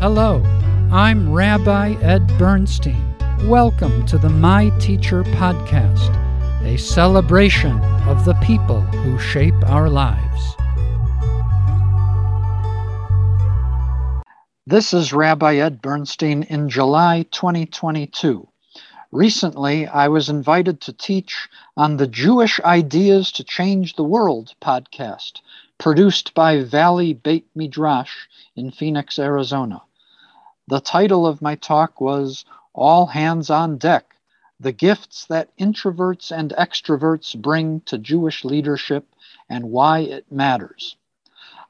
Hello, I'm Rabbi Ed Bernstein. Welcome to the My Teacher Podcast, a celebration of the people who shape our lives. This is Rabbi Ed Bernstein in July 2022. Recently, I was invited to teach on the Jewish Ideas to Change the World podcast, produced by Valley Beit Midrash in Phoenix, Arizona. The title of my talk was All Hands on Deck, the Gifts that Introverts and Extroverts Bring to Jewish Leadership and Why It Matters.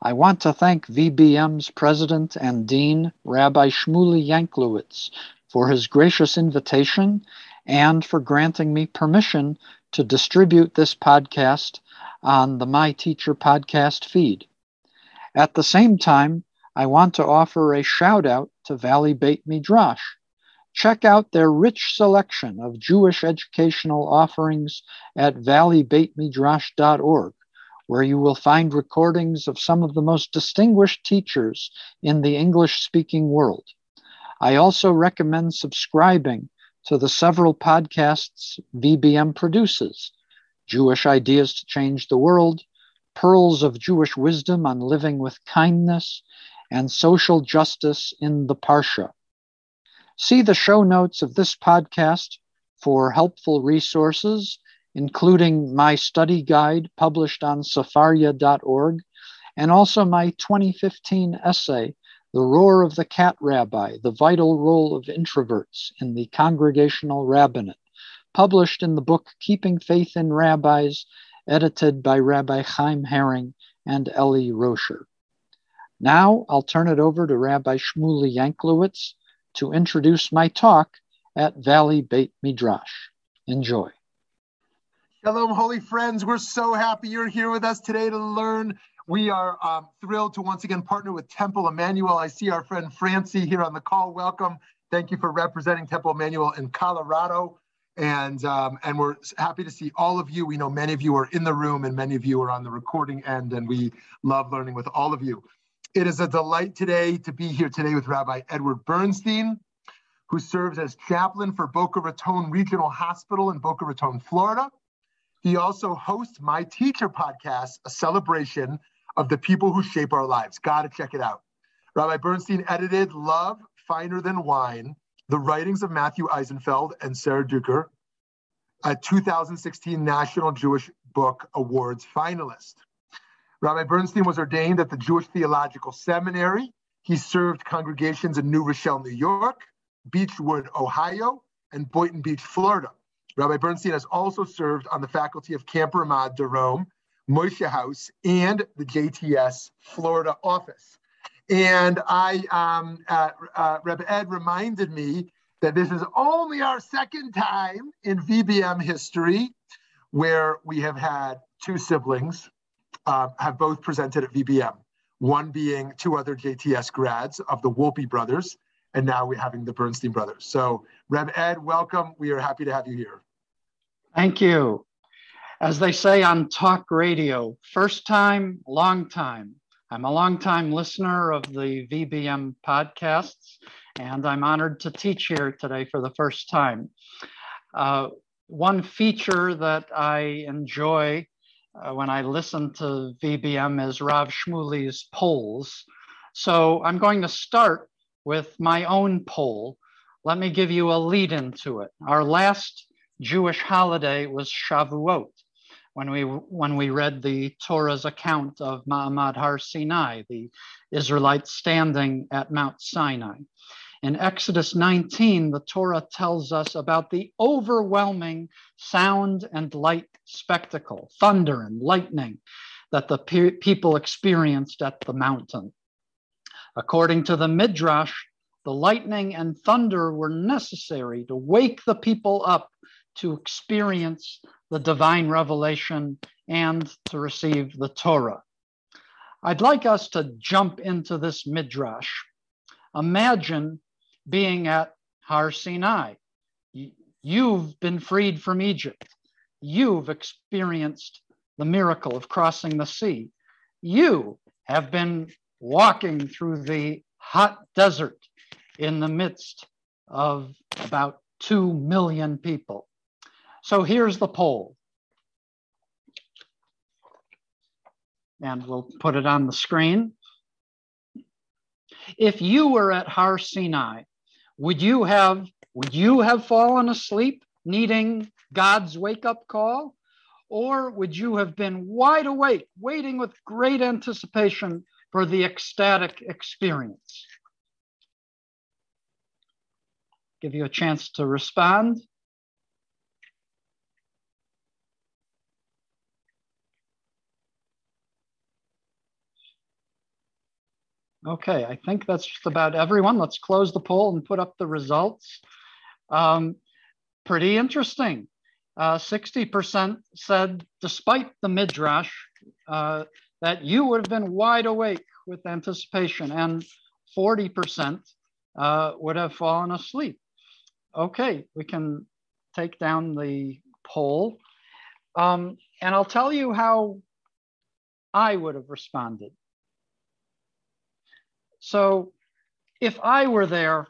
I want to thank VBM's President and Dean, Rabbi Shmuley Yanklowitz, for his gracious invitation and for granting me permission to distribute this podcast on the My Teacher podcast feed. At the same time, I want to offer a shout-out to Valley Beit Midrash. Check out their rich selection of Jewish educational offerings at valleybeitmidrash.org, where you will find recordings of some of the most distinguished teachers in the English-speaking world. I also recommend subscribing to the several podcasts VBM produces: Jewish Ideas to Change the World, Pearls of Jewish Wisdom on Living with Kindness, and Social Justice in the Parsha. See the show notes of this podcast for helpful resources, including my study guide published on safaria.org, and also my 2015 essay, The Roar of the Cat Rabbi, The Vital Role of Introverts in the Congregational Rabbinate, published in the book Keeping Faith in Rabbis, edited by Rabbi Chaim Herring and Ellie Rocher. Now I'll turn it over to Rabbi Shmuley Yanklowitz to introduce my talk at Valley Beit Midrash. Enjoy. Shalom, holy friends. We're so happy you're here with us today to learn. We are thrilled to once again partner with Temple Emmanuel. I see our friend Francie here on the call. Welcome. Thank you for representing Temple Emmanuel in Colorado. And we're happy to see all of you. We know many of you are in the room and many of you are on the recording end, and we love learning with all of you. It is a delight today to be here today with Rabbi Edward Bernstein, who serves as chaplain for Boca Raton Regional Hospital in Boca Raton, Florida. He also hosts My Teacher Podcast, a celebration of the people who shape our lives. Gotta check it out. Rabbi Bernstein edited Love Finer Than Wine, the writings of Matthew Eisenfeld and Sarah Duker, a 2016 National Jewish Book Awards finalist. Rabbi Bernstein was ordained at the Jewish Theological Seminary. He served congregations in New Rochelle, New York, Beechwood, Ohio, and Boynton Beach, Florida. Rabbi Bernstein has also served on the faculty of Camp Ramad de Rome, Moshe House, and the JTS Florida office. And Rabbi Ed reminded me that this is only our second time in VBM history where we have had two siblings have both presented at VBM, one being two other JTS grads of the Wolpe brothers, and now we're having the Bernstein brothers. So, Reb Ed, welcome. We are happy to have you here. Thank you. As they say on talk radio, first time, long time. I'm a longtime listener of the VBM podcasts, and I'm honored to teach here today for the first time. One feature that I enjoy when I listen to VBM is Rav Shmuley's polls. So I'm going to start with my own poll. Let me give you a lead into it. Our last Jewish holiday was Shavuot, when we read the Torah's account of Ma'amad Har Sinai, the Israelites standing at Mount Sinai. In Exodus 19, the Torah tells us about the overwhelming sound and light spectacle, thunder and lightning, that the people experienced at the mountain. According to the Midrash, the lightning and thunder were necessary to wake the people up to experience the divine revelation and to receive the Torah. I'd like us to jump into this Midrash. Imagine being at Har Sinai. You've been freed from Egypt. You've experienced the miracle of crossing the sea. You have been walking through the hot desert in the midst of about 2 million people. So here's the poll. And we'll put it on the screen. If you were at Har Sinai, would you have fallen asleep needing God's wake-up call? Or would you have been wide awake, waiting with great anticipation for the ecstatic experience? Give you a chance to respond. Okay, I think that's just about everyone. Let's close the poll and put up the results. Pretty interesting. 60% said, despite the midrash, that you would have been wide awake with anticipation, and 40% would have fallen asleep. Okay, we can take down the poll. And I'll tell you how I would have responded. So if I were there,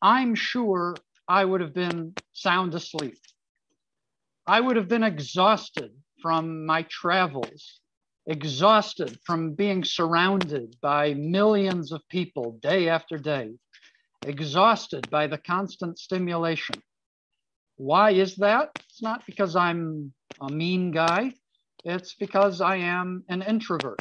I'm sure I would have been sound asleep. I would have been exhausted from my travels, exhausted from being surrounded by millions of people day after day, exhausted by the constant stimulation. Why is that? It's not because I'm a mean guy. It's because I am an introvert.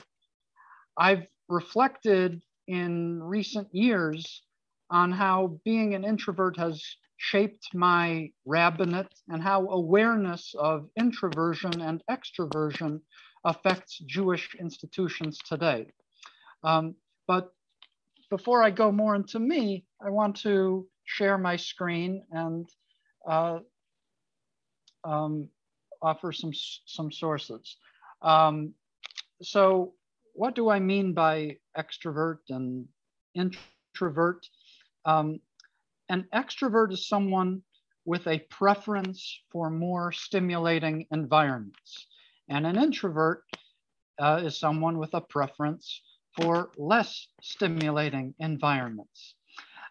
I've reflected in recent years on how being an introvert has shaped my rabbinate and how awareness of introversion and extroversion affects Jewish institutions today. But before I go more into me, I want to share my screen and offer some sources. So what do I mean by extrovert and introvert? An extrovert is someone with a preference for more stimulating environments. And an introvert is someone with a preference for less stimulating environments.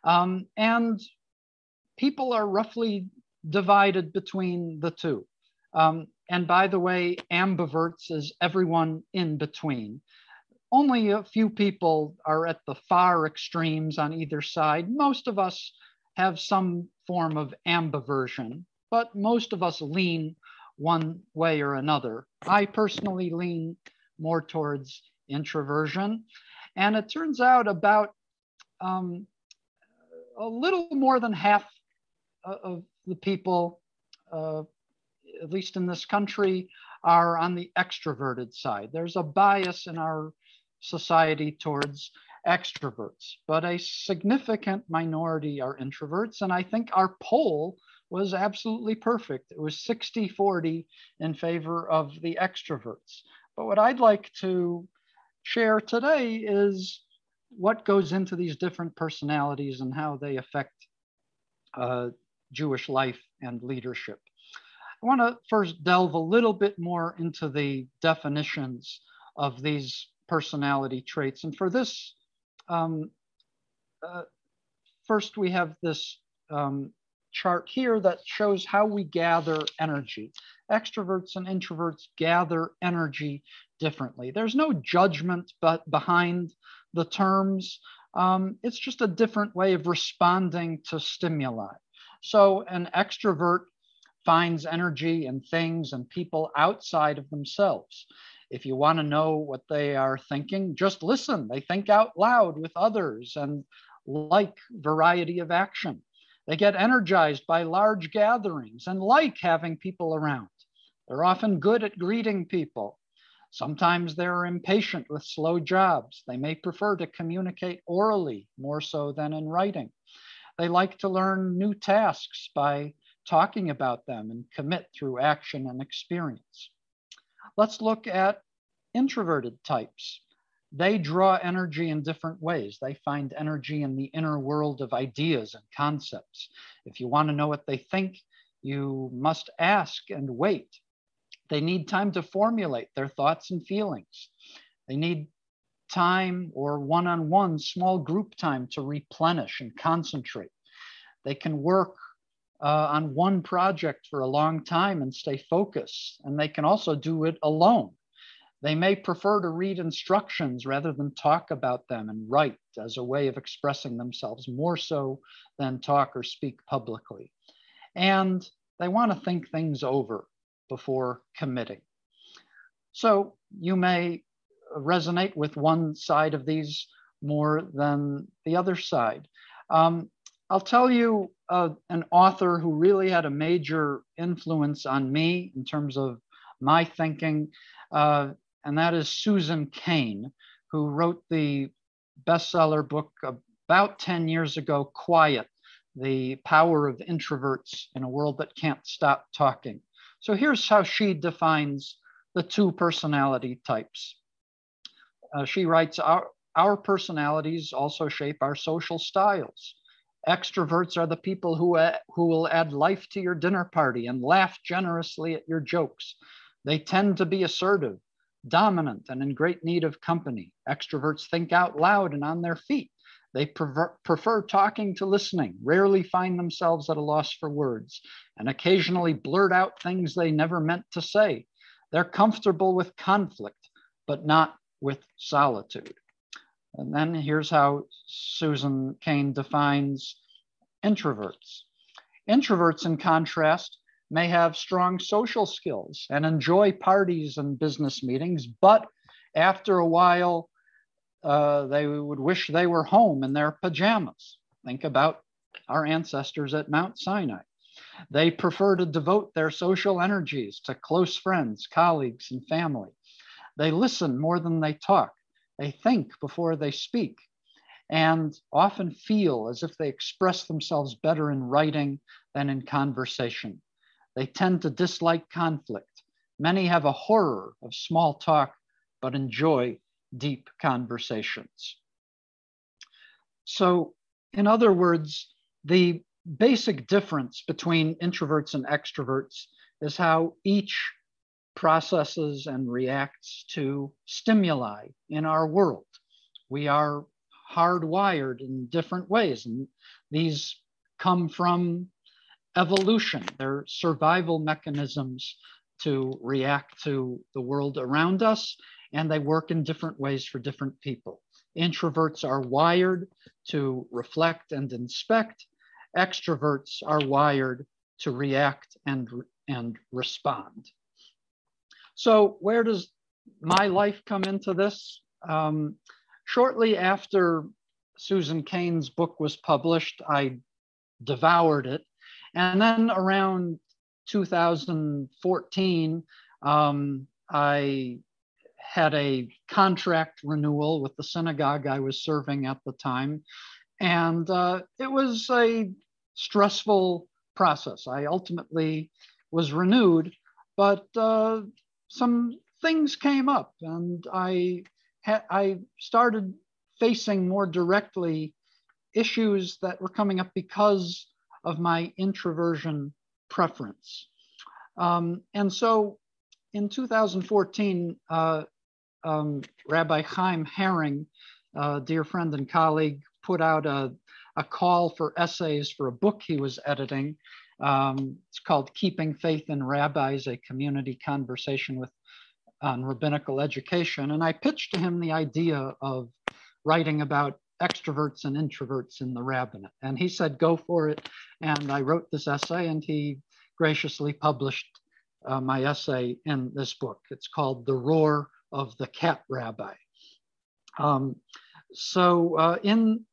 And people are roughly divided between the two. And by the way, ambiverts is everyone in between. Only a few people are at the far extremes on either side. Most of us have some form of ambiversion, but most of us lean one way or another. I personally lean more towards introversion. And it turns out about a little more than half of the people, at least in this country, are on the extroverted side. There's a bias in our society towards extroverts, but a significant minority are introverts. And I think our poll was absolutely perfect. It was 60-40 in favor of the extroverts. But what I'd like to share today is what goes into these different personalities and how they affect Jewish life and leadership. I want to first delve a little bit more into the definitions of these personality traits. And for this, first we have this chart here that shows how we gather energy. Extroverts and introverts gather energy differently. There's no judgment but behind the terms. It's just a different way of responding to stimuli. So an extrovert finds energy in things and people outside of themselves. If you want to know what they are thinking, just listen. They think out loud with others and like variety of action. They get energized by large gatherings and like having people around. They're often good at greeting people. Sometimes they're impatient with slow jobs. They may prefer to communicate orally more so than in writing. They like to learn new tasks by talking about them and commit through action and experience. Let's look at introverted types. They draw energy in different ways. They find energy in the inner world of ideas and concepts. If you want to know what they think, you must ask and wait. They need time to formulate their thoughts and feelings. They need time or one-on-one small group time to replenish and concentrate. They can work on one project for a long time and stay focused, and they can also do it alone. They may prefer to read instructions rather than talk about them and write as a way of expressing themselves more so than talk or speak publicly. And they want to think things over before committing. So you may resonate with one side of these more than the other side. I'll tell you an author who really had a major influence on me in terms of my thinking, and that is Susan Cain, who wrote the bestseller book about 10 years ago, Quiet, The Power of Introverts in a World That Can't Stop Talking. So here's how she defines the two personality types. She writes, our personalities also shape our social styles. Extroverts are the people who will add life to your dinner party and laugh generously at your jokes. They tend to be assertive, dominant, and in great need of company. Extroverts think out loud and on their feet. They prefer talking to listening, rarely find themselves at a loss for words, and occasionally blurt out things they never meant to say. They're comfortable with conflict, but not with solitude. And then here's how Susan Cain defines introverts. Introverts, in contrast, may have strong social skills and enjoy parties and business meetings, but after a while, they would wish they were home in their pajamas. Think about our ancestors at Mount Sinai. They prefer to devote their social energies to close friends, colleagues, and family. They listen more than they talk. They think before they speak and often feel as if they express themselves better in writing than in conversation. They tend to dislike conflict. Many have a horror of small talk, but enjoy deep conversations. So, in other words, the basic difference between introverts and extroverts is how each processes and reacts to stimuli in our world. We are hardwired in different ways, and these come from evolution. They're survival mechanisms to react to the world around us, and they work in different ways for different people. Introverts are wired to reflect and inspect. Extroverts are wired to react and respond. So where does my life come into this? Shortly after Susan Cain's book was published, I devoured it. And then around 2014, I had a contract renewal with the synagogue I was serving at the time. And it was a stressful process. I ultimately was renewed, but some things came up, and I started facing more directly issues that were coming up because of my introversion preference. And so in 2014, Rabbi Chaim Herring, a dear friend and colleague, put out a call for essays for a book he was editing. It's called Keeping Faith in Rabbis, a Community Conversation on Rabbinical Education. And I pitched to him the idea of writing about extroverts and introverts in the rabbinate. And he said, go for it. And I wrote this essay, and he graciously published my essay in this book. It's called The Roar of the Cat Rabbi. So in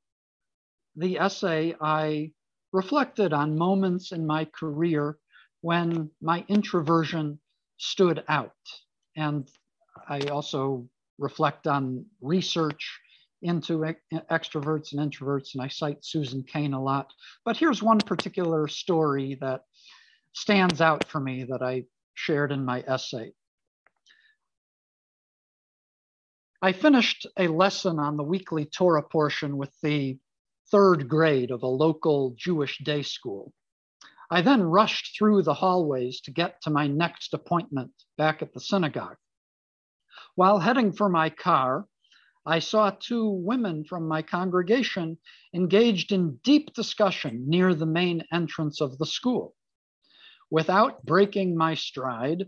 the essay, I reflected on moments in my career when my introversion stood out. And I also reflect on research into extroverts and introverts, and I cite Susan Cain a lot. But here's one particular story that stands out for me that I shared in my essay. I finished a lesson on the weekly Torah portion with the third grade of a local Jewish day school. I then rushed through the hallways to get to my next appointment back at the synagogue. While heading for my car, I saw two women from my congregation engaged in deep discussion near the main entrance of the school. Without breaking my stride,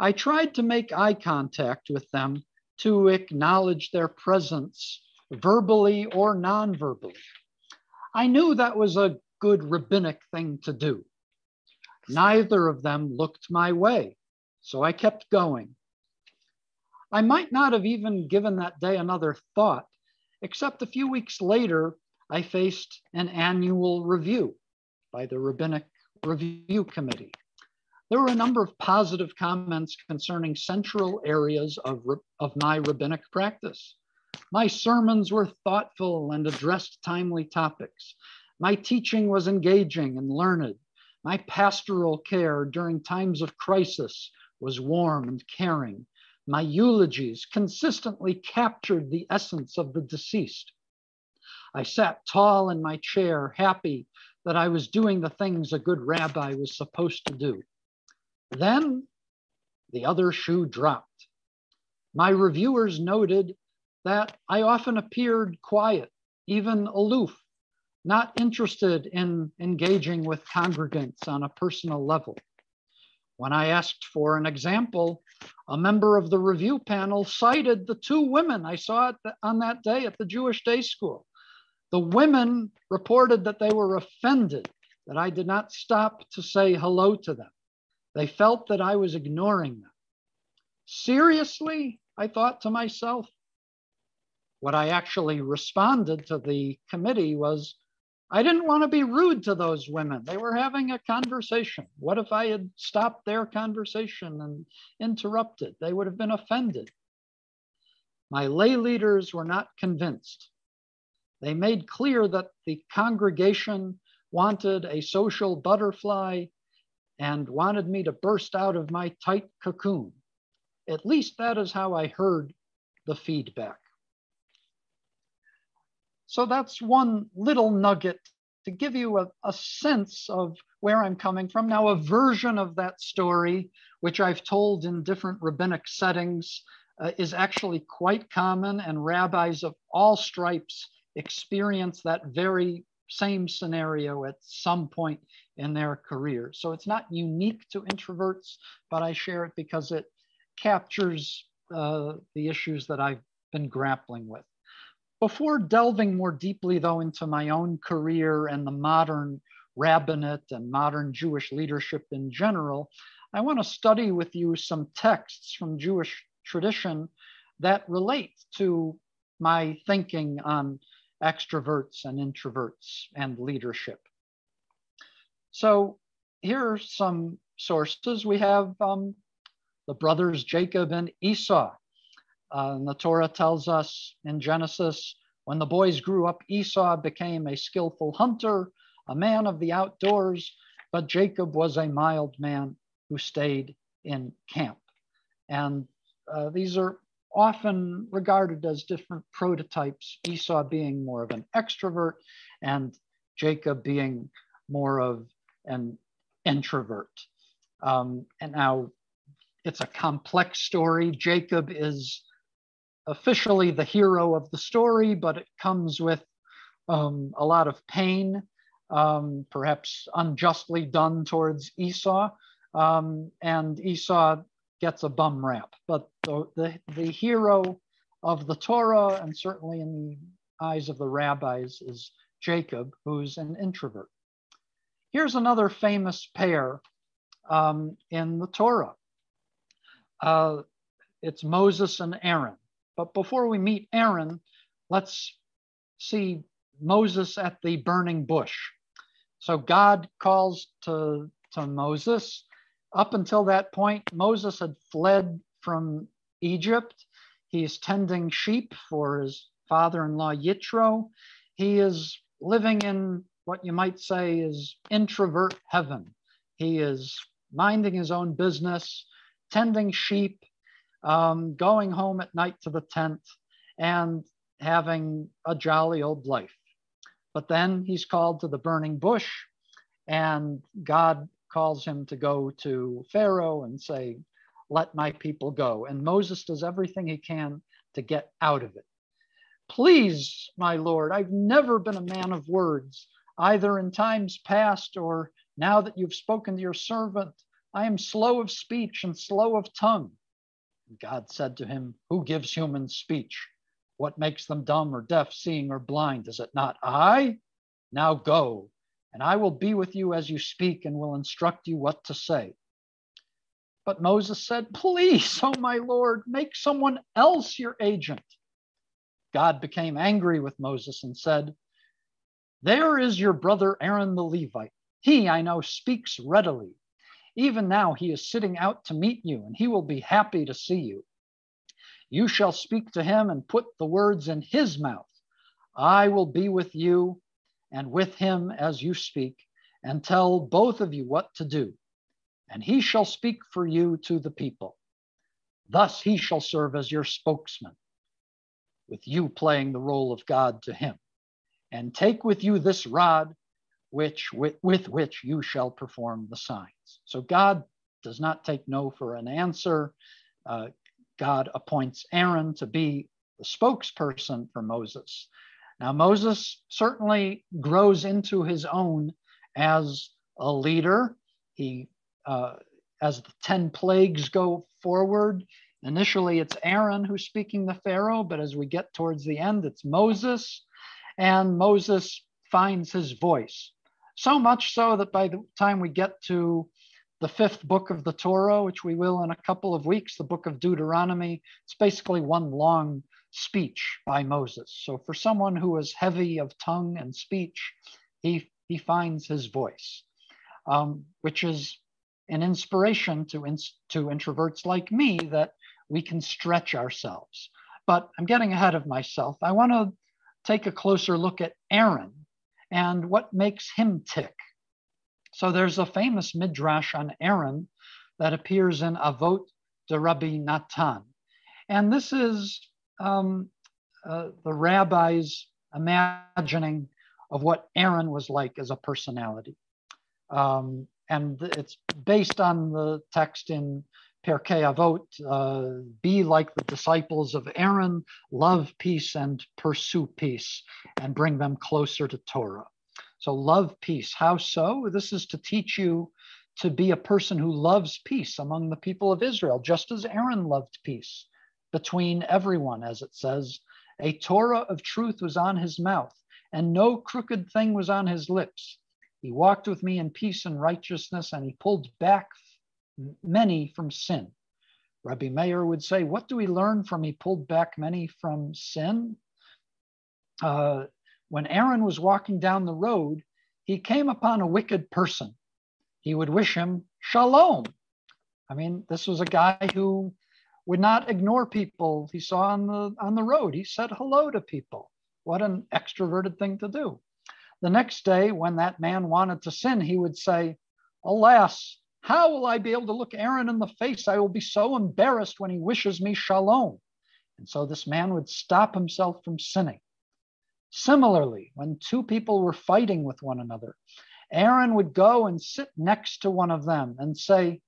I tried to make eye contact with them to acknowledge their presence, verbally or non-verbally. I knew that was a good rabbinic thing to do. Neither of them looked my way, so I kept going. I might not have even given that day another thought, except a few weeks later, I faced an annual review by the Rabbinic Review Committee. There were a number of positive comments concerning central areas of my rabbinic practice. My sermons were thoughtful and addressed timely topics. My teaching was engaging and learned. My pastoral care during times of crisis was warm and caring. My eulogies consistently captured the essence of the deceased. I sat tall in my chair, happy that I was doing the things a good rabbi was supposed to do. Then the other shoe dropped. My reviewers noted that I often appeared quiet, even aloof, not interested in engaging with congregants on a personal level. When I asked for an example, a member of the review panel cited the two women I saw on that day at the Jewish Day School. The women reported that they were offended that I did not stop to say hello to them. They felt that I was ignoring them. Seriously, I thought to myself. What I actually responded to the committee was, I didn't want to be rude to those women. They were having a conversation. What if I had stopped their conversation and interrupted? They would have been offended. My lay leaders were not convinced. They made clear that the congregation wanted a social butterfly and wanted me to burst out of my tight cocoon. At least that is how I heard the feedback. So that's one little nugget to give you a sense of where I'm coming from. Now, a version of that story, which I've told in different rabbinic settings, is actually quite common, and rabbis of all stripes experience that very same scenario at some point in their career. So it's not unique to introverts, but I share it because it captures the issues that I've been grappling with. Before delving more deeply, though, into my own career and the modern rabbinate and modern Jewish leadership in general, I want to study with you some texts from Jewish tradition that relate to my thinking on extroverts and introverts and leadership. So here are some sources. We have the brothers Jacob and Esau. And the Torah tells us in Genesis, when the boys grew up, Esau became a skillful hunter, a man of the outdoors, but Jacob was a mild man who stayed in camp. And these are often regarded as different prototypes, Esau being more of an extrovert and Jacob being more of an introvert. And now it's a complex story. Jacob is officially the hero of the story, but it comes with a lot of pain, perhaps unjustly done towards Esau, and Esau gets a bum rap. But the hero of the Torah, and certainly in the eyes of the rabbis, is Jacob, who's an introvert. Here's another famous pair in the Torah. It's Moses and Aaron. But before we meet Aaron, let's see Moses at the burning bush. So God calls to Moses. Up until that point, Moses had fled from Egypt. He is tending sheep for his father-in-law Yitro. He is living in what you might say is introvert heaven. He is minding his own business, tending sheep, going home at night to the tent and having a jolly old life. But then he's called to the burning bush, and God calls him to go to Pharaoh and say, let my people go. And Moses does everything he can to get out of it. Please, my Lord, I've never been a man of words, either in times past or now that you've spoken to your servant. I am slow of speech and slow of tongue. God said to him, who gives humans speech? What makes them dumb or deaf, seeing or blind? Is it not I? Now go, and I will be with you as you speak and will instruct you what to say. But Moses said, please, oh my Lord, make someone else your agent. God became angry with Moses and said, there is your brother Aaron the Levite. He, I know, speaks readily. Even now he is sitting out to meet you, and he will be happy to see you. You shall speak to him and put the words in his mouth. I will be with you and with him as you speak, and tell both of you what to do. And he shall speak for you to the people. Thus he shall serve as your spokesman, with you playing the role of God to him. And take with you this rod, with which you shall perform the signs. So God does not take no for an answer. God appoints Aaron to be the spokesperson for Moses. Now, Moses certainly grows into his own as a leader. He as the 10 plagues go forward, initially it's Aaron who's speaking to Pharaoh, but as we get towards the end, it's Moses, and Moses finds his voice. So much so that by the time we get to the 5th book of the Torah, which we will in a couple of weeks, the book of Deuteronomy, it's basically one long speech by Moses. So for someone who is heavy of tongue and speech, he finds his voice, which is an inspiration to introverts like me, that we can stretch ourselves. But I'm getting ahead of myself. I want to take a closer look at Aaron and what makes him tick. So there's a famous midrash on Aaron that appears in Avot de Rabbi Natan. And this is the rabbi's imagining of what Aaron was like as a personality. And it's based on the text in Perkei Avot, be like the disciples of Aaron, love peace and pursue peace and bring them closer to Torah. So love peace, how so? This is to teach you to be a person who loves peace among the people of Israel, just as Aaron loved peace between everyone, as it says, a Torah of truth was on his mouth and no crooked thing was on his lips. He walked with me in peace and righteousness, and he pulled back many from sin. Rabbi Meir would say, what do we learn from he pulled back many from sin? When Aaron was walking down the road, he came upon a wicked person. He would wish him shalom. I mean, this was a guy who would not ignore people he saw on the road. He said hello to people. What an extroverted thing to do. The next day, when that man wanted to sin, he would say, alas, how will I be able to look Aaron in the face? I will be so embarrassed when he wishes me shalom. And so this man would stop himself from sinning. Similarly, when two people were fighting with one another, Aaron would go and sit next to one of them and say,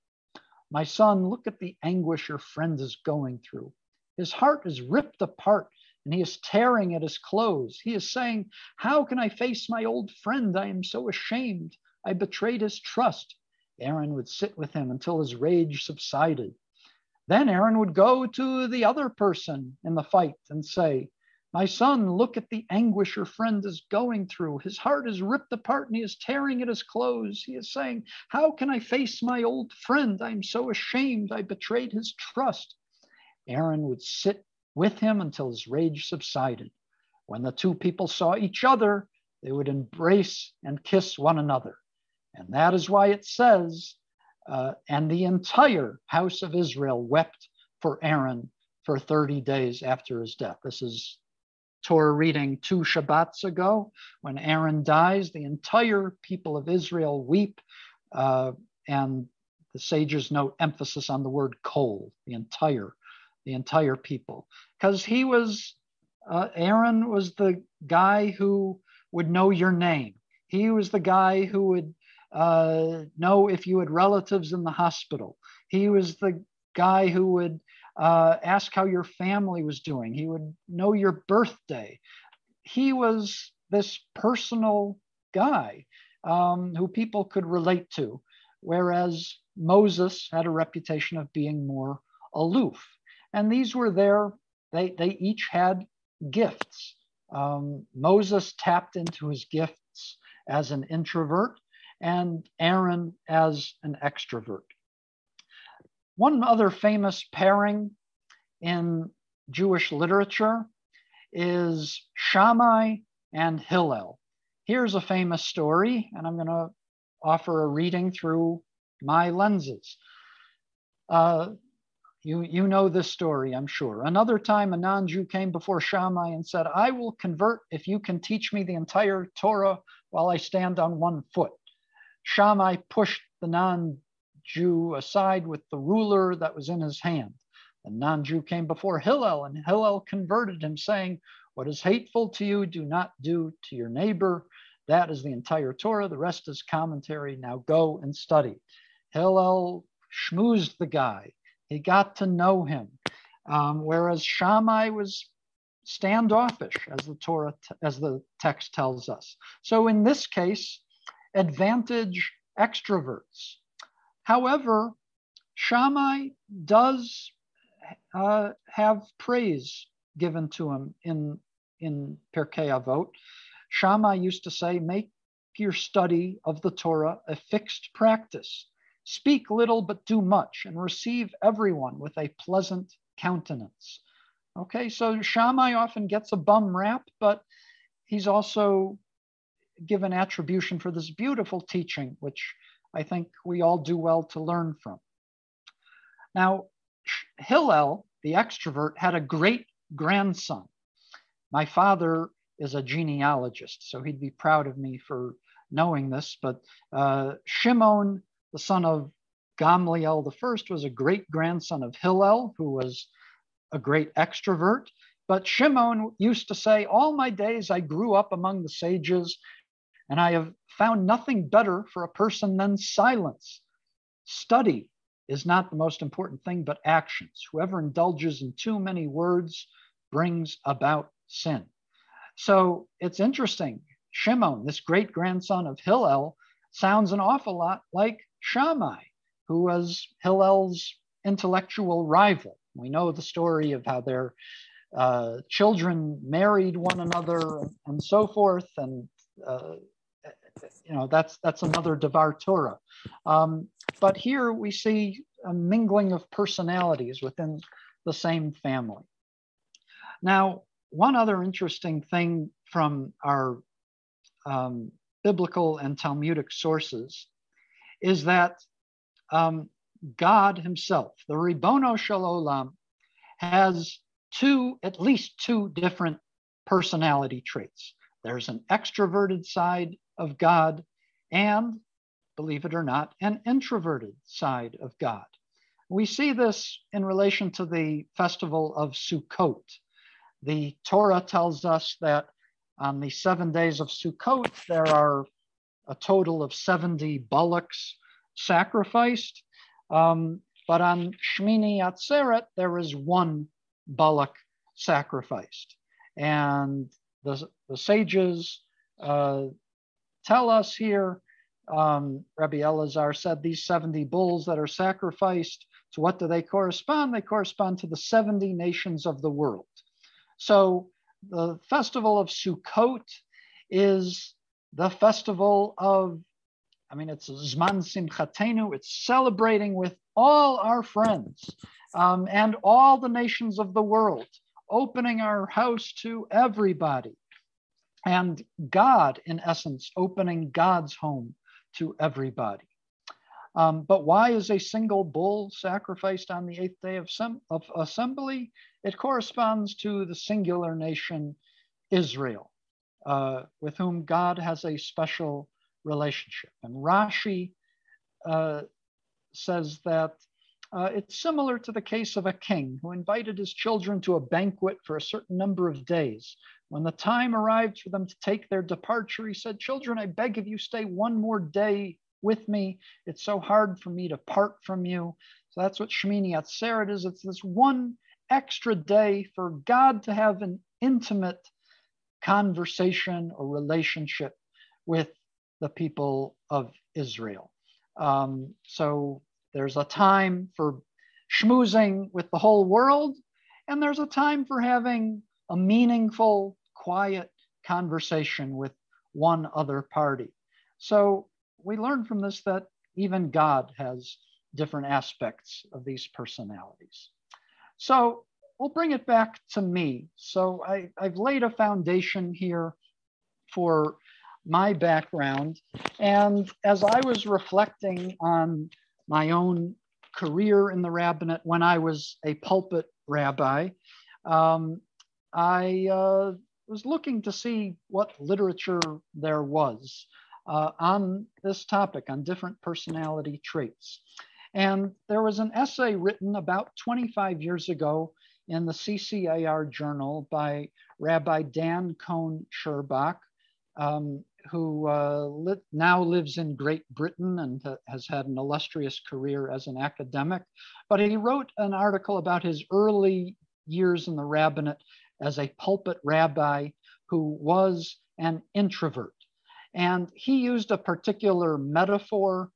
my son, look at the anguish your friend is going through. His heart is ripped apart, and he is tearing at his clothes. He is saying, how can I face my old friend? I am so ashamed. I betrayed his trust. Aaron would sit with him until his rage subsided. Then Aaron would go to the other person in the fight and say, my son, look at the anguish your friend is going through. His heart is ripped apart and he is tearing at his clothes. He is saying, how can I face my old friend? I am so ashamed. I betrayed his trust. Aaron would sit with him until his rage subsided. When the two people saw each other, they would embrace and kiss one another. And that is why it says, and the entire house of Israel wept for Aaron for 30 days after his death. This is Torah reading 2 Shabbats ago. When Aaron dies, the entire people of Israel weep. And the sages note emphasis on the word kol, the entire people, because he was, Aaron was the guy who would know your name. He was the guy who would know if you had relatives in the hospital. He was the guy who would ask how your family was doing. He would know your birthday. He was this personal guy who people could relate to, whereas Moses had a reputation of being more aloof. And these were their, they each had gifts. Moses tapped into his gifts as an introvert and Aaron as an extrovert. One other famous pairing in Jewish literature is Shammai and Hillel. Here's a famous story, and I'm going to offer a reading through my lenses. You know this story, I'm sure. Another time a non-Jew came before Shammai and said, I will convert if you can teach me the entire Torah while I stand on one foot. Shammai pushed the non-Jew aside with the ruler that was in his hand. The non-Jew came before Hillel, and Hillel converted him, saying, what is hateful to you, do not do to your neighbor. That is the entire Torah. The rest is commentary. Now go and study. Hillel schmoozed the guy. He got to know him, whereas Shammai was standoffish, as the Torah, as the text tells us. So in this case, advantage extroverts. However, Shammai does have praise given to him in Pirkei Avot. Shammai used to say, make your study of the Torah a fixed practice. Speak little, but do much, and receive everyone with a pleasant countenance. Okay, so Shammai often gets a bum rap, but he's also given attribution for this beautiful teaching, which I think we all do well to learn from. Now, Hillel, the extrovert, had a great grandson. My father is a genealogist, so he'd be proud of me for knowing this, but Shimon, the son of Gamliel I, was a great-grandson of Hillel, who was a great extrovert. But Shimon used to say, all my days I grew up among the sages, and I have found nothing better for a person than silence. Study is not the most important thing, but actions. Whoever indulges in too many words brings about sin. So it's interesting. Shimon, this great-grandson of Hillel, sounds an awful lot like Shammai, who was Hillel's intellectual rival. We know the story of how their children married one another and so forth, and you know, that's another Devar Torah. But here we see a mingling of personalities within the same family. Now, one other interesting thing from our biblical and Talmudic sources is that God himself, the Ribono Shel Olam, has at least two different personality traits. There's an extroverted side of God and, believe it or not, an introverted side of God. We see this in relation to the festival of Sukkot. The Torah tells us that on the 7 days of Sukkot, there are a total of 70 bullocks sacrificed. But on Shmini Atzeret, there is one bullock sacrificed. And the sages tell us here, Rabbi Elazar said, these 70 bulls that are sacrificed, to what do they correspond? They correspond to the 70 nations of the world. So the festival of Sukkot is the festival of, I mean, it's Zman Simchatenu. It's celebrating with all our friends and all the nations of the world, opening our house to everybody. And God, in essence, opening God's home to everybody. But why is a single bull sacrificed on the 8th day of assembly? It corresponds to the singular nation, Israel, with whom God has a special relationship. And Rashi says that it's similar to the case of a king who invited his children to a banquet for a certain number of days. When the time arrived for them to take their departure, he said, children, I beg of you, stay one more day with me. It's so hard for me to part from you. So that's what Shemini Atzeret is. It's this one extra day for God to have an intimate conversation or relationship with the people of Israel. So there's a time for schmoozing with the whole world, and there's a time for having a meaningful, quiet conversation with one other party. So we learn from this that even God has different aspects of these personalities. So we'll bring it back to me. So I've laid a foundation here for my background. And as I was reflecting on my own career in the rabbinate when I was a pulpit rabbi, I was looking to see what literature there was on this topic, on different personality traits. And there was an essay written about 25 years ago in the CCAR Journal by Rabbi Dan Cohn-Sherbok, who now lives in Great Britain and has had an illustrious career as an academic. But he wrote an article about his early years in the rabbinate as a pulpit rabbi who was an introvert. And he used a particular metaphor,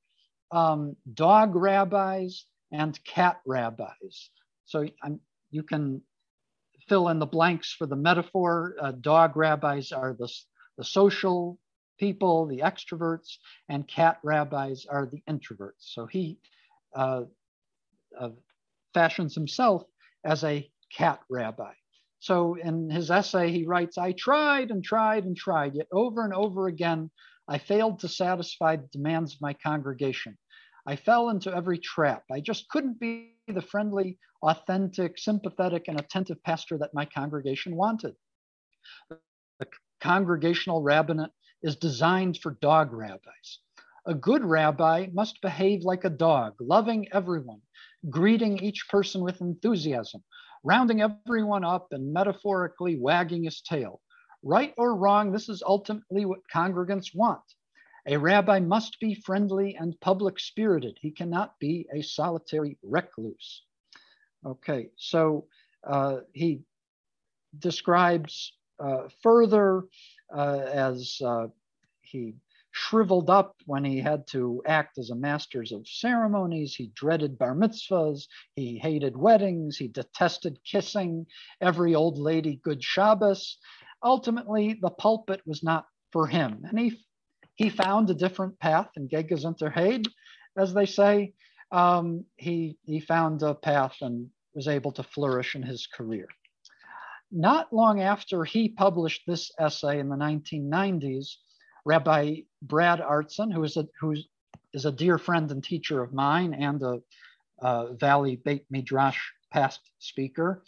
dog rabbis and cat rabbis. So you can fill in the blanks for the metaphor. Dog rabbis are the social people, the extroverts, and cat rabbis are the introverts. So he fashions himself as a cat rabbi. So in his essay, he writes, I tried and tried and tried, yet over and over again, I failed to satisfy the demands of my congregation. I fell into every trap. I just couldn't be the friendly, authentic, sympathetic, and attentive pastor that my congregation wanted. The congregational rabbinate is designed for dog rabbis. A good rabbi must behave like a dog, loving everyone, greeting each person with enthusiasm, rounding everyone up and metaphorically wagging his tail. Right or wrong, this is ultimately what congregants want. A rabbi must be friendly and public-spirited. He cannot be a solitary recluse. Okay, so he describes further as he shriveled up when he had to act as a master of ceremonies. He dreaded bar mitzvahs. He hated weddings. He detested kissing. Every old lady, good Shabbos. Ultimately, the pulpit was not for him. And he found a different path in Geges Unterheid, as they say. He found a path and was able to flourish in his career. Not long after he published this essay in the 1990s, Rabbi Brad Artson, who is a dear friend and teacher of mine and a Valley Beit Midrash past speaker,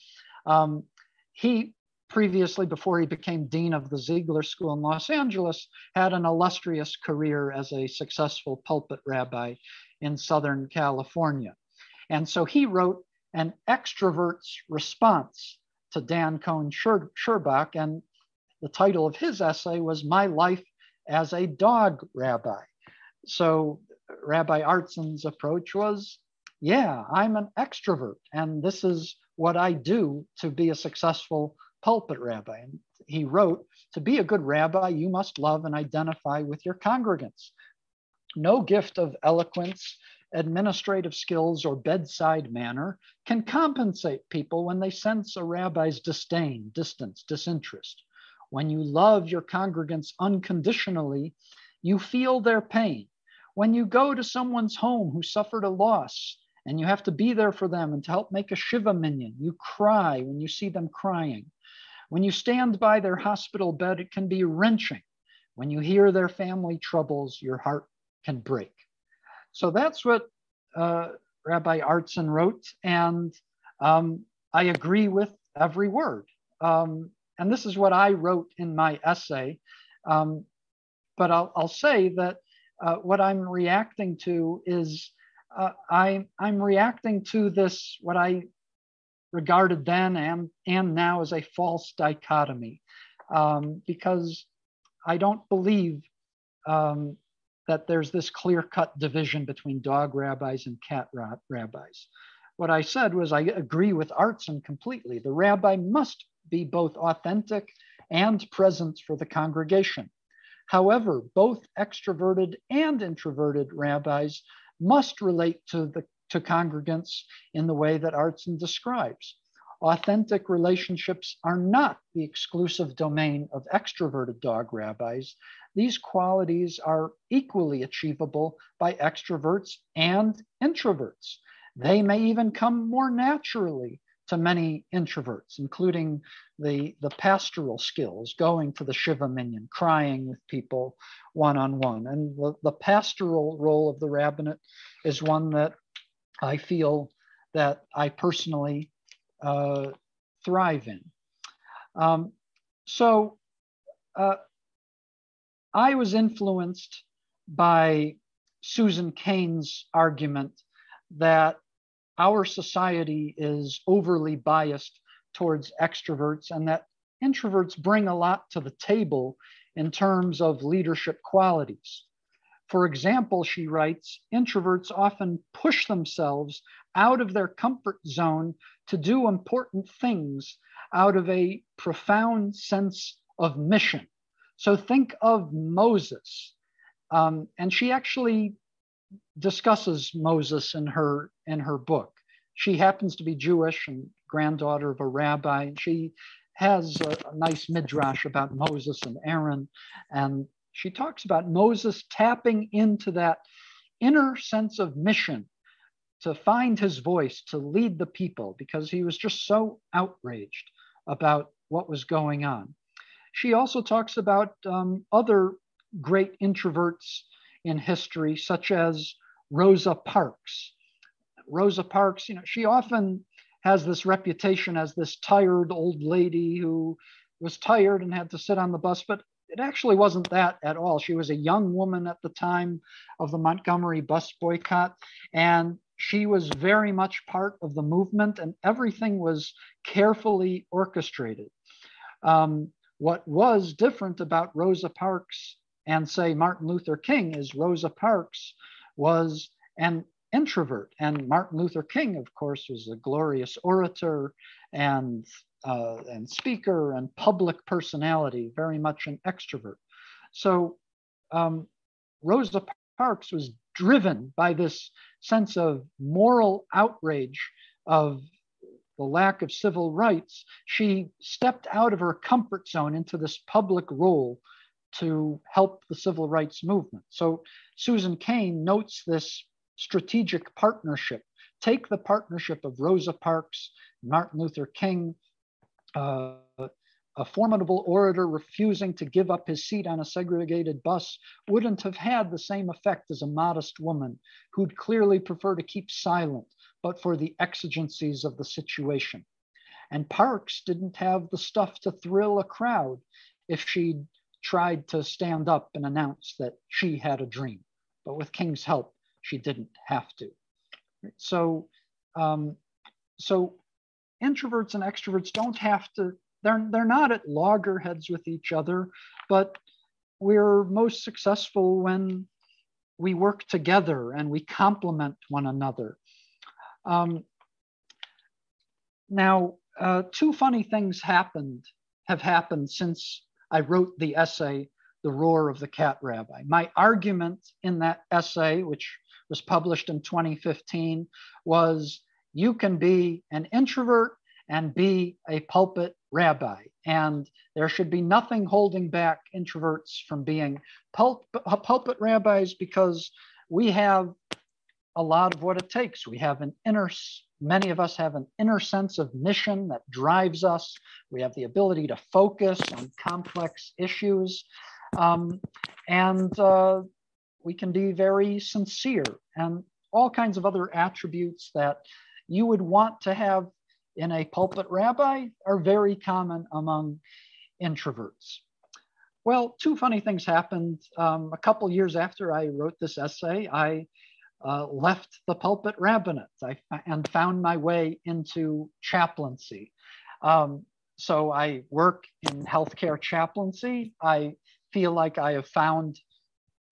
he previously, before he became dean of the Ziegler School in Los Angeles, had an illustrious career as a successful pulpit rabbi in Southern California. And so he wrote an extrovert's response to Dan Cohn-Sherbok, and the title of his essay was My Life as a Dog Rabbi. So Rabbi Artson's approach was, yeah, I'm an extrovert, and this is what I do to be a successful pulpit rabbi. And he wrote, to be a good rabbi, you must love and identify with your congregants. No gift of eloquence, administrative skills, or bedside manner can compensate people when they sense a rabbi's disdain, distance, disinterest. When you love your congregants unconditionally, you feel their pain. When you go to someone's home who suffered a loss and you have to be there for them and to help make a shiva minyan, you cry when you see them crying. When you stand by their hospital bed, it can be wrenching. When you hear their family troubles, your heart can break. So that's what Rabbi Artson wrote, and I agree with every word. And this is what I wrote in my essay, but I'll say that what I'm reacting to is I'm reacting to this, what I regarded then and now as a false dichotomy, because I don't believe that there's this clear-cut division between dog rabbis and cat rabbis. What I said was I agree with Artson completely. The rabbi must be both authentic and present for the congregation. However, both extroverted and introverted rabbis must relate to congregants in the way that Artson describes. Authentic relationships are not the exclusive domain of extroverted dog rabbis. These qualities are equally achievable by extroverts and introverts. They may even come more naturally to many introverts, including the pastoral skills, going to the Shiva minyan, crying with people one-on-one. And the pastoral role of the rabbinate is one that I feel that I personally thrive in. I was influenced by Susan Cain's argument that our society is overly biased towards extroverts and that introverts bring a lot to the table in terms of leadership qualities. For example, she writes, introverts often push themselves out of their comfort zone to do important things out of a profound sense of mission. So think of Moses. And she actually discusses Moses in her book. She happens to be Jewish and granddaughter of a rabbi. She has a nice midrash about Moses and Aaron, and she talks about Moses tapping into that inner sense of mission to find his voice, to lead the people, because he was just so outraged about what was going on. She also talks about other great introverts in history, such as Rosa Parks. Rosa Parks, you know, she often has this reputation as this tired old lady who was tired and had to sit on the bus, but it actually wasn't that at all. She was a young woman at the time of the Montgomery bus boycott, and she was very much part of the movement, and everything was carefully orchestrated. What was different about Rosa Parks and, say, Martin Luther King is Rosa Parks was an introvert, and Martin Luther King, of course, was a glorious orator and speaker and public personality, very much an extrovert. So Rosa Parks was driven by this sense of moral outrage of the lack of civil rights. She stepped out of her comfort zone into this public role to help the civil rights movement. So Susan Cain notes this strategic partnership. Take the partnership of Rosa Parks, Martin Luther King, a formidable orator refusing to give up his seat on a segregated bus wouldn't have had the same effect as a modest woman who'd clearly prefer to keep silent, but for the exigencies of the situation. And Parks didn't have the stuff to thrill a crowd if she'd tried to stand up and announce that she had a dream, but with King's help, she didn't have to. So, introverts and extroverts don't have to, they're not at loggerheads with each other, but we're most successful when we work together and we complement one another. Two funny things have happened since I wrote the essay, The Roar of the Cat Rabbi. My argument in that essay, which was published in 2015, was you can be an introvert and be a pulpit rabbi. And there should be nothing holding back introverts from being pulpit rabbis, because we have a lot of what it takes. We have many of us have an inner sense of mission that drives us. We have the ability to focus on complex issues. We can be very sincere, and all kinds of other attributes that you would want to have in a pulpit rabbi are very common among introverts. Well, two funny things happened. A couple years after I wrote this essay, I left the pulpit rabbinate and found my way into chaplaincy. So I work in healthcare chaplaincy. I feel like I have found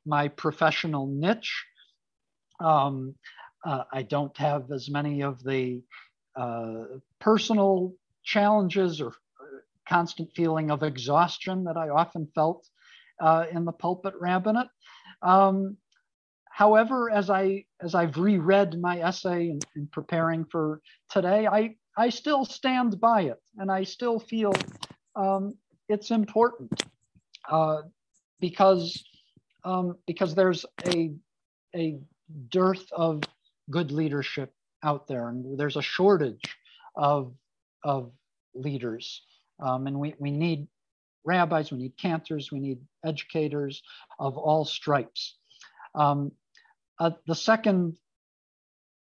my professional niche. I don't have as many of the personal challenges or constant feeling of exhaustion that I often felt in the pulpit rabbinate. However, as I've reread my essay in preparing for today, I still stand by it, and I still feel it's important because there's a dearth of good leadership out there, and there's a shortage of leaders, and we need rabbis, we need cantors, we need educators of all stripes. The second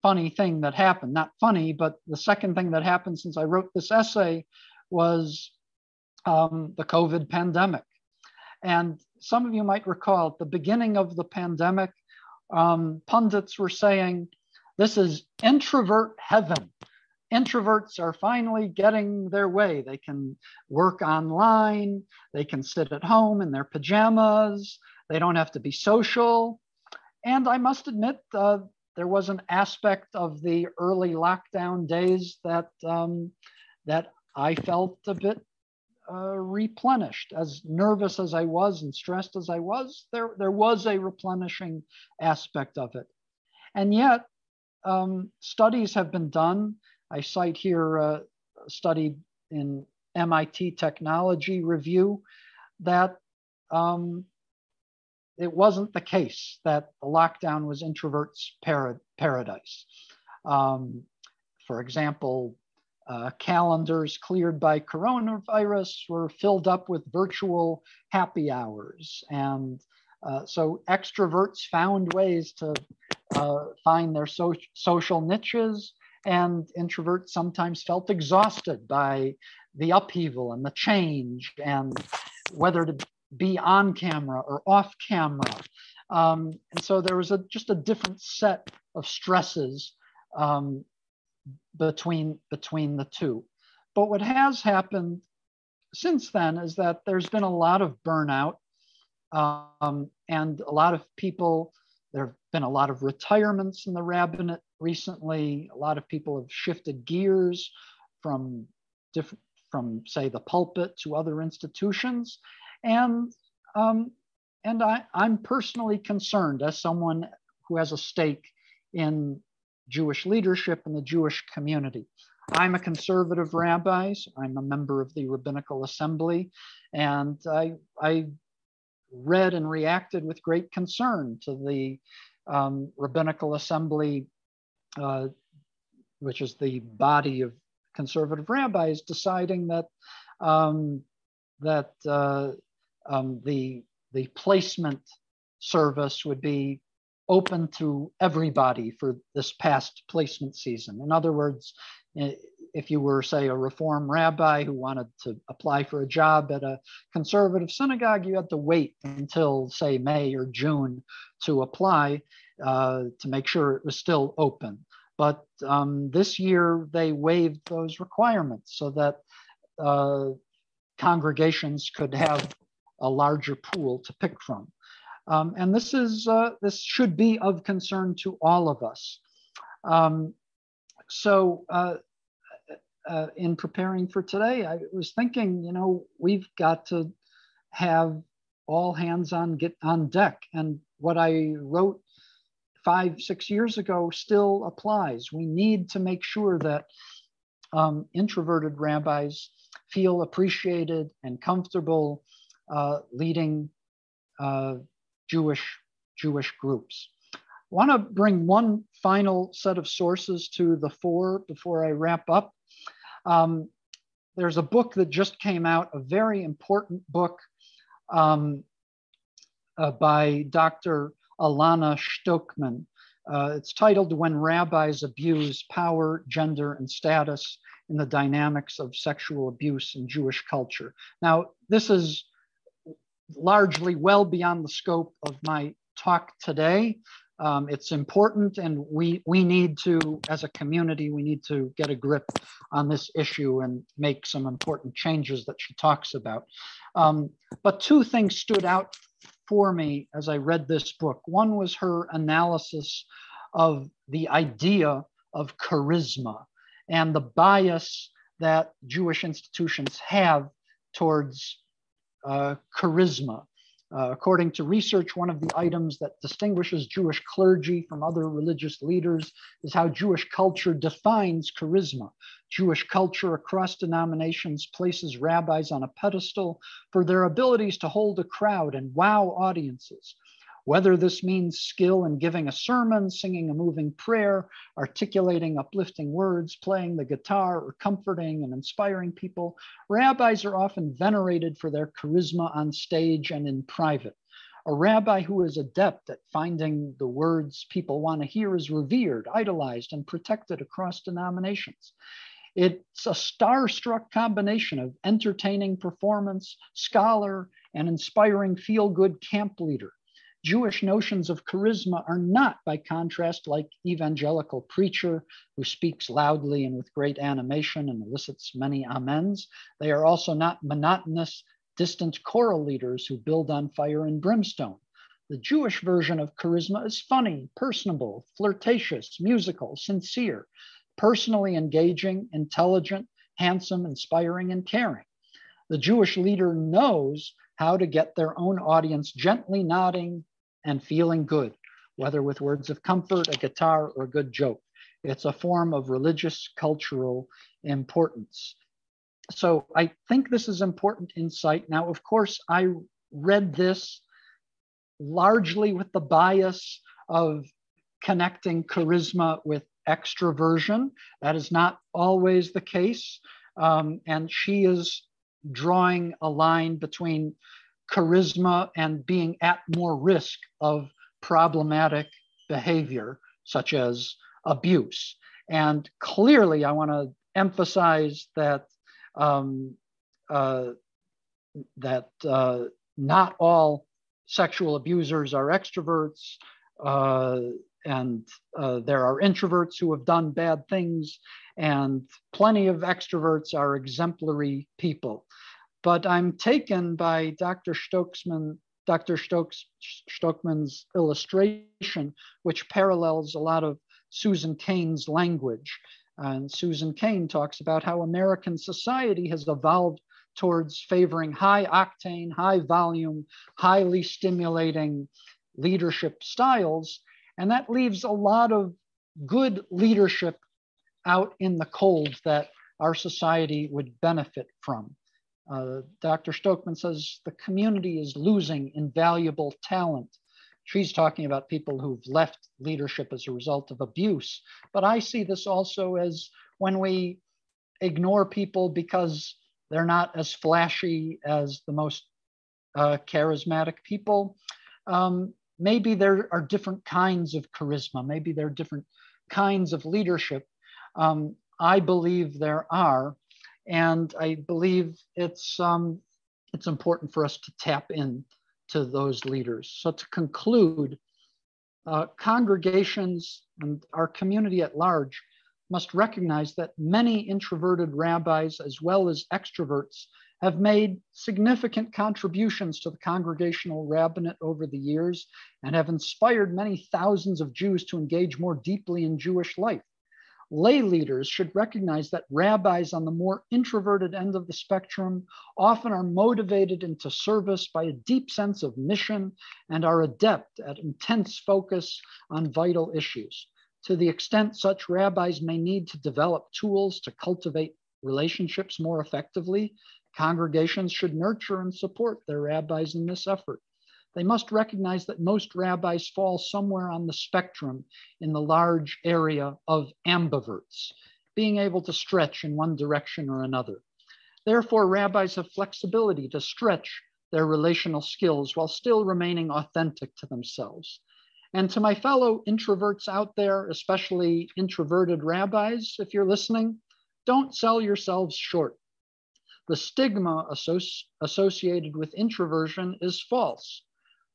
funny thing that happened, not funny, but the second thing that happened since I wrote this essay was the COVID pandemic. And some of you might recall at the beginning of the pandemic, pundits were saying, this is introvert heaven. Introverts are finally getting their way. They can work online. They can sit at home in their pajamas. They don't have to be social. And I must admit, there was an aspect of the early lockdown days that, that I felt a bit replenished. As nervous as I was and stressed as I was, there was a replenishing aspect of it. And yet, studies have been done. I cite here a study in MIT Technology Review that it wasn't the case that the lockdown was introverts' paradise. For example, calendars cleared by coronavirus were filled up with virtual happy hours. And so extroverts found ways to find their social niches, and introverts sometimes felt exhausted by the upheaval and the change and whether to be on camera or off camera. And so there was just a different set of stresses between the two. But what has happened since then is that there's been a lot of burnout and a lot of people, there have been a lot of retirements in the rabbinate recently. A lot of people have shifted gears from say the pulpit to other institutions. And I'm personally concerned as someone who has a stake in Jewish leadership in the Jewish community. I'm a conservative rabbi, so I'm a member of the Rabbinical Assembly, and I read and reacted with great concern to the Rabbinical Assembly, which is the body of conservative rabbis, deciding that the placement service would be open to everybody for this past placement season. In other words, if you were, say, a Reform rabbi who wanted to apply for a job at a conservative synagogue, you had to wait until, say, May or June to apply to make sure it was still open. But this year, they waived those requirements so that congregations could have a larger pool to pick from. And this is this should be of concern to all of us. So in preparing for today, I was thinking, you know, we've got to have all hands on deck. And what I wrote 5-6 years ago still applies. We need to make sure that introverted rabbis feel appreciated and comfortable leading Jewish groups. I want to bring one final set of sources to the fore before I wrap up. There's a book that just came out, a very important book by Dr. Alana Stokman. It's titled When Rabbis Abuse Power, Gender, and Status in the Dynamics of Sexual Abuse in Jewish Culture. Now, this is largely well beyond the scope of my talk today. It's important, and we need to, as a community, we need to get a grip on this issue and make some important changes that she talks about. But two things stood out for me as I read this book. One was her analysis of the idea of charisma and the bias that Jewish institutions have towards charisma. According to research, one of the items that distinguishes Jewish clergy from other religious leaders is how Jewish culture defines charisma. Jewish culture across denominations places rabbis on a pedestal for their abilities to hold a crowd and wow audiences. Whether this means skill in giving a sermon, singing a moving prayer, articulating uplifting words, playing the guitar, or comforting and inspiring people, rabbis are often venerated for their charisma on stage and in private. A rabbi who is adept at finding the words people want to hear is revered, idolized, and protected across denominations. It's a star-struck combination of entertaining performance, scholar, and inspiring feel-good camp leader. Jewish notions of charisma are not, by contrast, like evangelical preacher who speaks loudly and with great animation and elicits many amens. They are also not monotonous, distant choral leaders who build on fire and brimstone. The Jewish version of charisma is funny, personable, flirtatious, musical, sincere, personally engaging, intelligent, handsome, inspiring, and caring. The Jewish leader knows how to get their own audience gently nodding and feeling good, whether with words of comfort, a guitar, or a good joke. It's a form of religious cultural importance. So I think this is important insight. Now, of course, I read this largely with the bias of connecting charisma with extroversion. That is not always the case. And she is drawing a line between charisma and being at more risk of problematic behavior, such as abuse. And clearly, I want to emphasize that, not all sexual abusers are extroverts, and there are introverts who have done bad things, and plenty of extroverts are exemplary people. But I'm taken by Dr. Stokman's illustration, which parallels a lot of Susan Cain's language. And Susan Cain talks about how American society has evolved towards favoring high octane, high volume, highly stimulating leadership styles. And that leaves a lot of good leadership out in the cold that our society would benefit from. Dr. Stokman says the community is losing invaluable talent. She's talking about people who've left leadership as a result of abuse. But I see this also as when we ignore people because they're not as flashy as the most charismatic people. Maybe there are different kinds of charisma. Maybe there are different kinds of leadership. I believe there are, and I believe it's important for us to tap in to those leaders. So to conclude, congregations and our community at large must recognize that many introverted rabbis, as well as extroverts, have made significant contributions to the congregational rabbinate over the years and have inspired many thousands of Jews to engage more deeply in Jewish life. Lay leaders should recognize that rabbis on the more introverted end of the spectrum often are motivated into service by a deep sense of mission and are adept at intense focus on vital issues. To the extent such rabbis may need to develop tools to cultivate relationships more effectively, congregations should nurture and support their rabbis in this effort. They must recognize that most rabbis fall somewhere on the spectrum in the large area of ambiverts, being able to stretch in one direction or another. Therefore, rabbis have flexibility to stretch their relational skills while still remaining authentic to themselves. And to my fellow introverts out there, especially introverted rabbis, if you're listening, don't sell yourselves short. The stigma associated with introversion is false.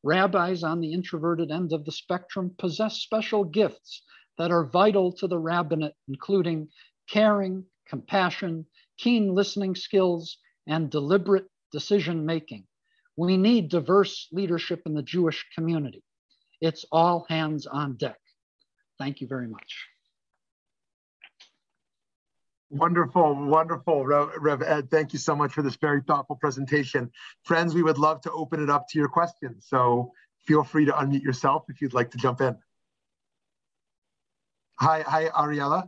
Rabbis on the introverted end of the spectrum possess special gifts that are vital to the rabbinate, including caring, compassion, keen listening skills, and deliberate decision-making. We need diverse leadership in the Jewish community. It's all hands on deck. Thank you very much. Wonderful, wonderful, Rev Ed. Thank you so much for this very thoughtful presentation. Friends, we would love to open it up to your questions. So feel free to unmute yourself if you'd like to jump in. Hi, Ariella.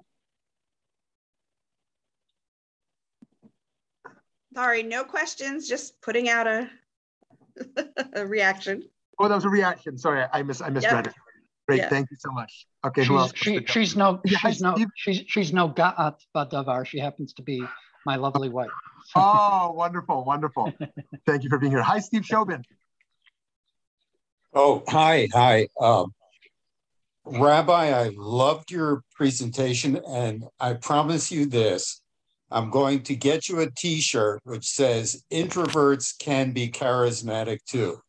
Sorry, no questions, just putting out a reaction. Oh, that was a reaction. Sorry, I misread it. Great, yeah. Thank you so much. Okay, she's no ga'at badavar. She happens to be my lovely wife. Oh, wonderful, wonderful. Thank you for being here. Hi, Steve Shobin. Oh, hi. Rabbi, I loved your presentation, and I promise you this. I'm going to get you a t-shirt which says introverts can be charismatic too,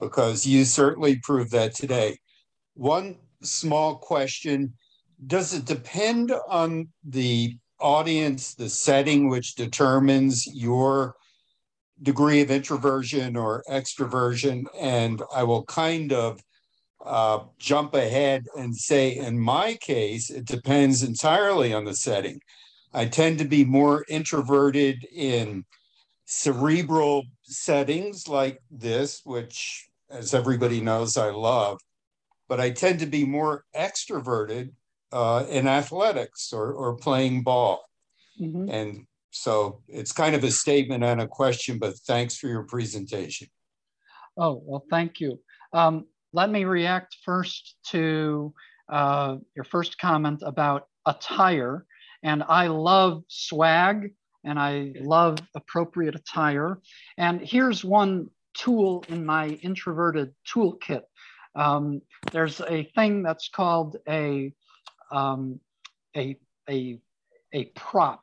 because you certainly proved that today. One small question, does it depend on the audience, the setting, which determines your degree of introversion or extroversion? And I will kind of jump ahead and say, in my case, it depends entirely on the setting. I tend to be more introverted in cerebral settings like this, which, as everybody knows, I love. But I tend to be more extroverted in athletics or playing ball. Mm-hmm. And so it's kind of a statement and a question, but thanks for your presentation. Oh, well, thank you. Let me react first to your first comment about attire. And I love swag, and I love appropriate attire. And here's one tool in my introverted toolkit. There's a thing that's called a prop,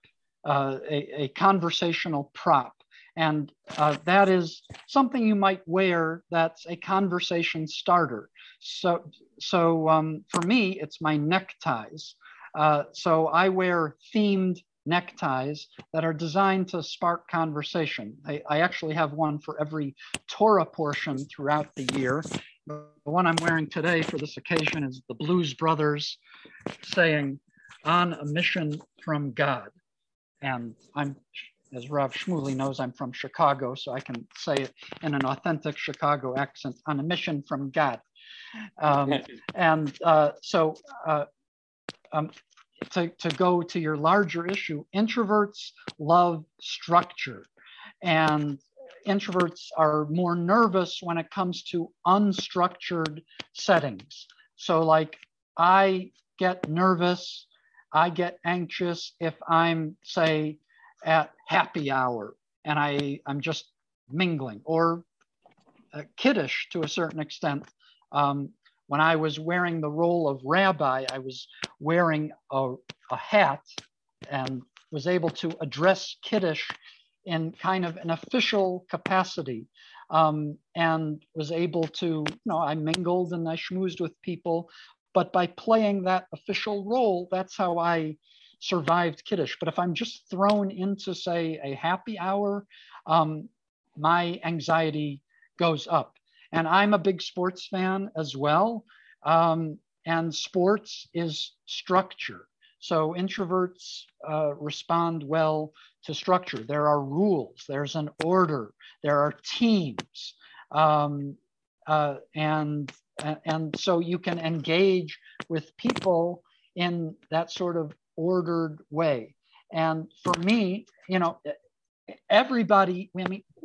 a conversational prop. And that is something you might wear that's a conversation starter. So for me, it's my neckties. So I wear themed neckties that are designed to spark conversation. I actually have one for every Torah portion throughout the year. The one I'm wearing today for this occasion is the Blues Brothers saying, "On a mission from God." And I'm, as Rav Shmuley knows, I'm from Chicago, so I can say it in an authentic Chicago accent, "On a mission from God." To go to your larger issue, introverts love structure, and introverts are more nervous when it comes to unstructured settings. So like I get nervous, I get anxious if I'm, say, at happy hour and I'm just mingling, or kiddish to a certain extent. When I was wearing the role of rabbi, I was wearing a hat and was able to address kiddish in kind of an official capacity, and was able to, I mingled and I schmoozed with people, but by playing that official role, that's how I survived kiddish. But if I'm just thrown into, say, a happy hour, my anxiety goes up. And I'm a big sports fan as well. And sports is structure. So introverts respond well to structure. There are rules, there's an order, there are teams. And so you can engage with people in that sort of ordered way. And for me, everybody,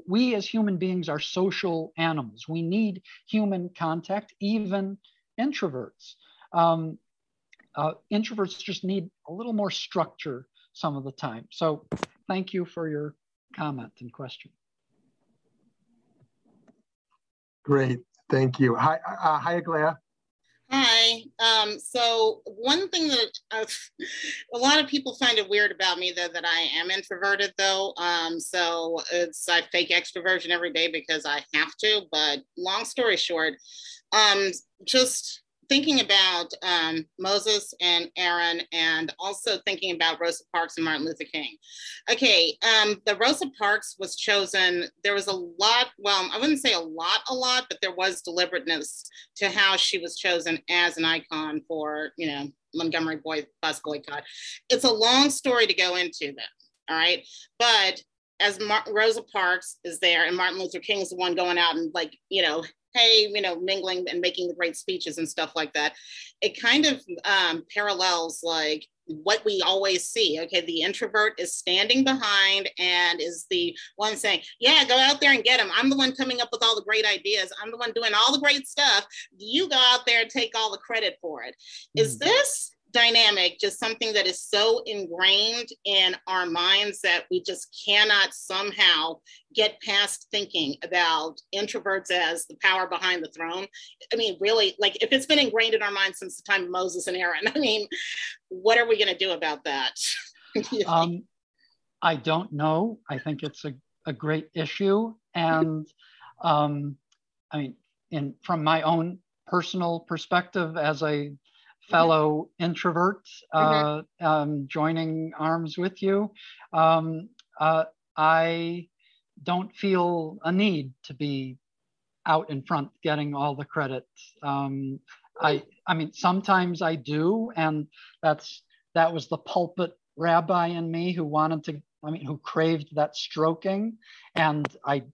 we as human beings are social animals. We need human contact, even introverts. Introverts just need a little more structure some of the time. So thank you for your comment and question. Great, thank you. Hi, Aglaia. Hi. So one thing that a lot of people find it weird about me, though, that I am introverted, though. So I fake extroversion every day because I have to. But long story short, just thinking about Moses and Aaron, and also thinking about Rosa Parks and Martin Luther King. Okay, the Rosa Parks was chosen. There was a lot, well, I wouldn't say a lot, but there was deliberateness to how she was chosen as an icon for, you know, Montgomery bus boycott. It's a long story to go into though, all right? But as Rosa Parks is there and Martin Luther King is the one going out and like, you know, hey, you know, mingling and making the great speeches and stuff like that. It kind of parallels like what we always see. Okay, the introvert is standing behind and is the one saying, yeah, go out there and get them. I'm the one coming up with all the great ideas. I'm the one doing all the great stuff. You go out there and take all the credit for it. Mm-hmm. Is this dynamic just something that is so ingrained in our minds that we just cannot somehow get past thinking about introverts as the power behind the throne? I mean, really, like if it's been ingrained in our minds since the time of Moses and Aaron, I mean, what are we going to do about that? I don't know. I think it's a great issue. And I mean, from my own personal perspective as a fellow introvert joining arms with you, I don't feel a need to be out in front getting all the credit. I mean, sometimes I do, and that was the pulpit rabbi in me who wanted to, I mean, who craved that stroking. And I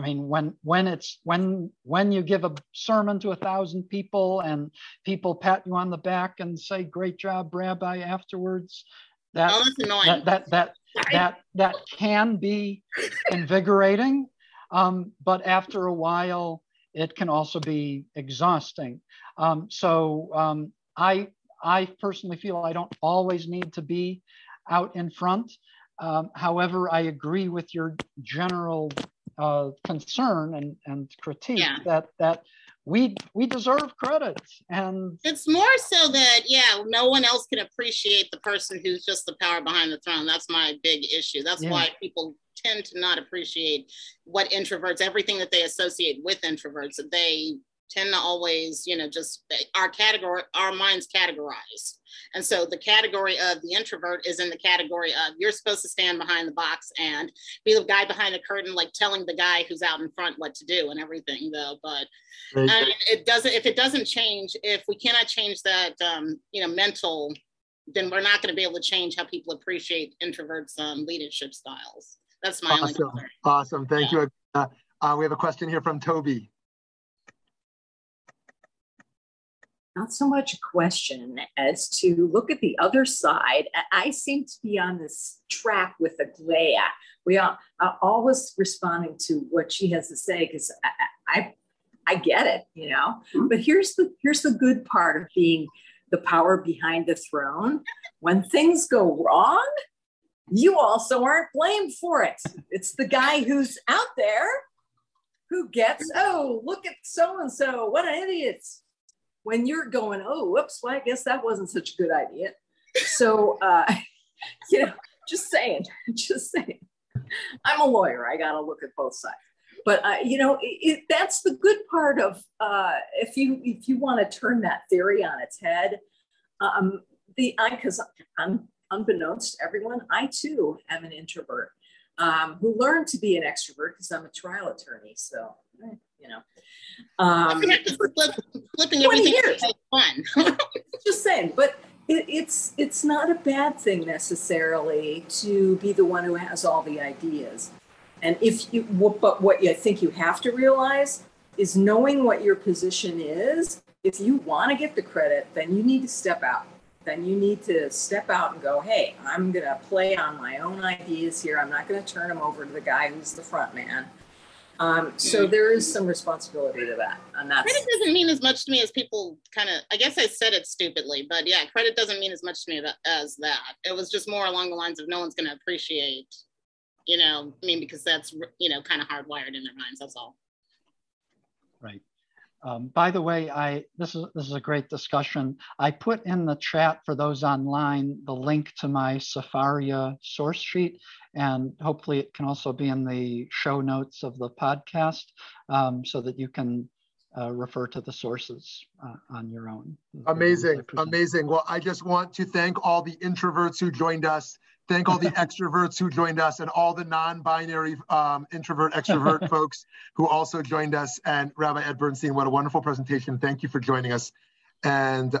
mean, when you give a sermon to 1,000 people and people pat you on the back and say, "Great job, Rabbi," afterwards, that can be invigorating, but after a while, it can also be exhausting. I personally feel I don't always need to be out in front. However, I agree with your general concern and critique, yeah, that we deserve credit. And it's more so that, yeah, no one else can appreciate the person who's just the power behind the throne. That's my big issue. That's why people tend to not appreciate what introverts, everything that they associate with introverts, that they tend to always, you know, just our minds categorize. And so the category of the introvert is in the category of you're supposed to stand behind the box and be the guy behind the curtain, like telling the guy who's out in front what to do and everything though. But I mean, if we cannot change that, you know, mental, then we're not going to be able to change how people appreciate introverts' leadership styles. That's my only concern. Awesome. Thank you. We have a question here from Toby. Not so much a question as to look at the other side. I seem to be on this track with Aglaia. We are always responding to what she has to say because I get it, you know. Mm-hmm. But here's the good part of being the power behind the throne. When things go wrong, you also aren't blamed for it. It's the guy who's out there who gets, oh, look at so-and-so, what an idiot. When you're going, oh, whoops, well, I guess that wasn't such a good idea. So, you know, just saying. I'm a lawyer. I got to look at both sides. But, you know, that's the good part of, if you want to turn that theory on its head, because I'm unbeknownst to everyone, I too am an introvert who learned to be an extrovert because I'm a trial attorney, so... You know, flipping everything is fun. Just saying, but it's not a bad thing necessarily to be the one who has all the ideas. And but what I think you have to realize is knowing what your position is. If you want to get the credit, then you need to step out. Then you need to step out and go, hey, I'm going to play on my own ideas here. I'm not going to turn them over to the guy who's the front man. So there is some responsibility to that. And credit doesn't mean as much to me as people kind of, I guess I said it stupidly, but yeah, credit doesn't mean as much to me as that. It was just more along the lines of no one's going to appreciate, you know, I mean, because that's, you know, kind of hardwired in their minds, that's all. Right. By the way, this is a great discussion. I put in the chat for those online the link to my Safaria source sheet, and hopefully it can also be in the show notes of the podcast so that you can refer to the sources on your own. Amazing, amazing. Well, I just want to thank all the introverts who joined us, thank all the extroverts who joined us, and all the non-binary introvert, extrovert folks who also joined us. And Rabbi Ed Bernstein, what a wonderful presentation. Thank you for joining us. And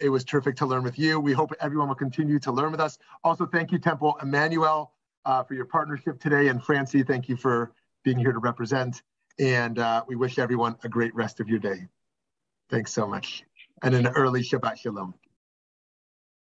it was terrific to learn with you. We hope everyone will continue to learn with us. Also, thank you, Temple Emmanuel, for your partnership today. And Francie, thank you for being here to represent. And we wish everyone a great rest of your day. Thanks so much. And an early Shabbat Shalom.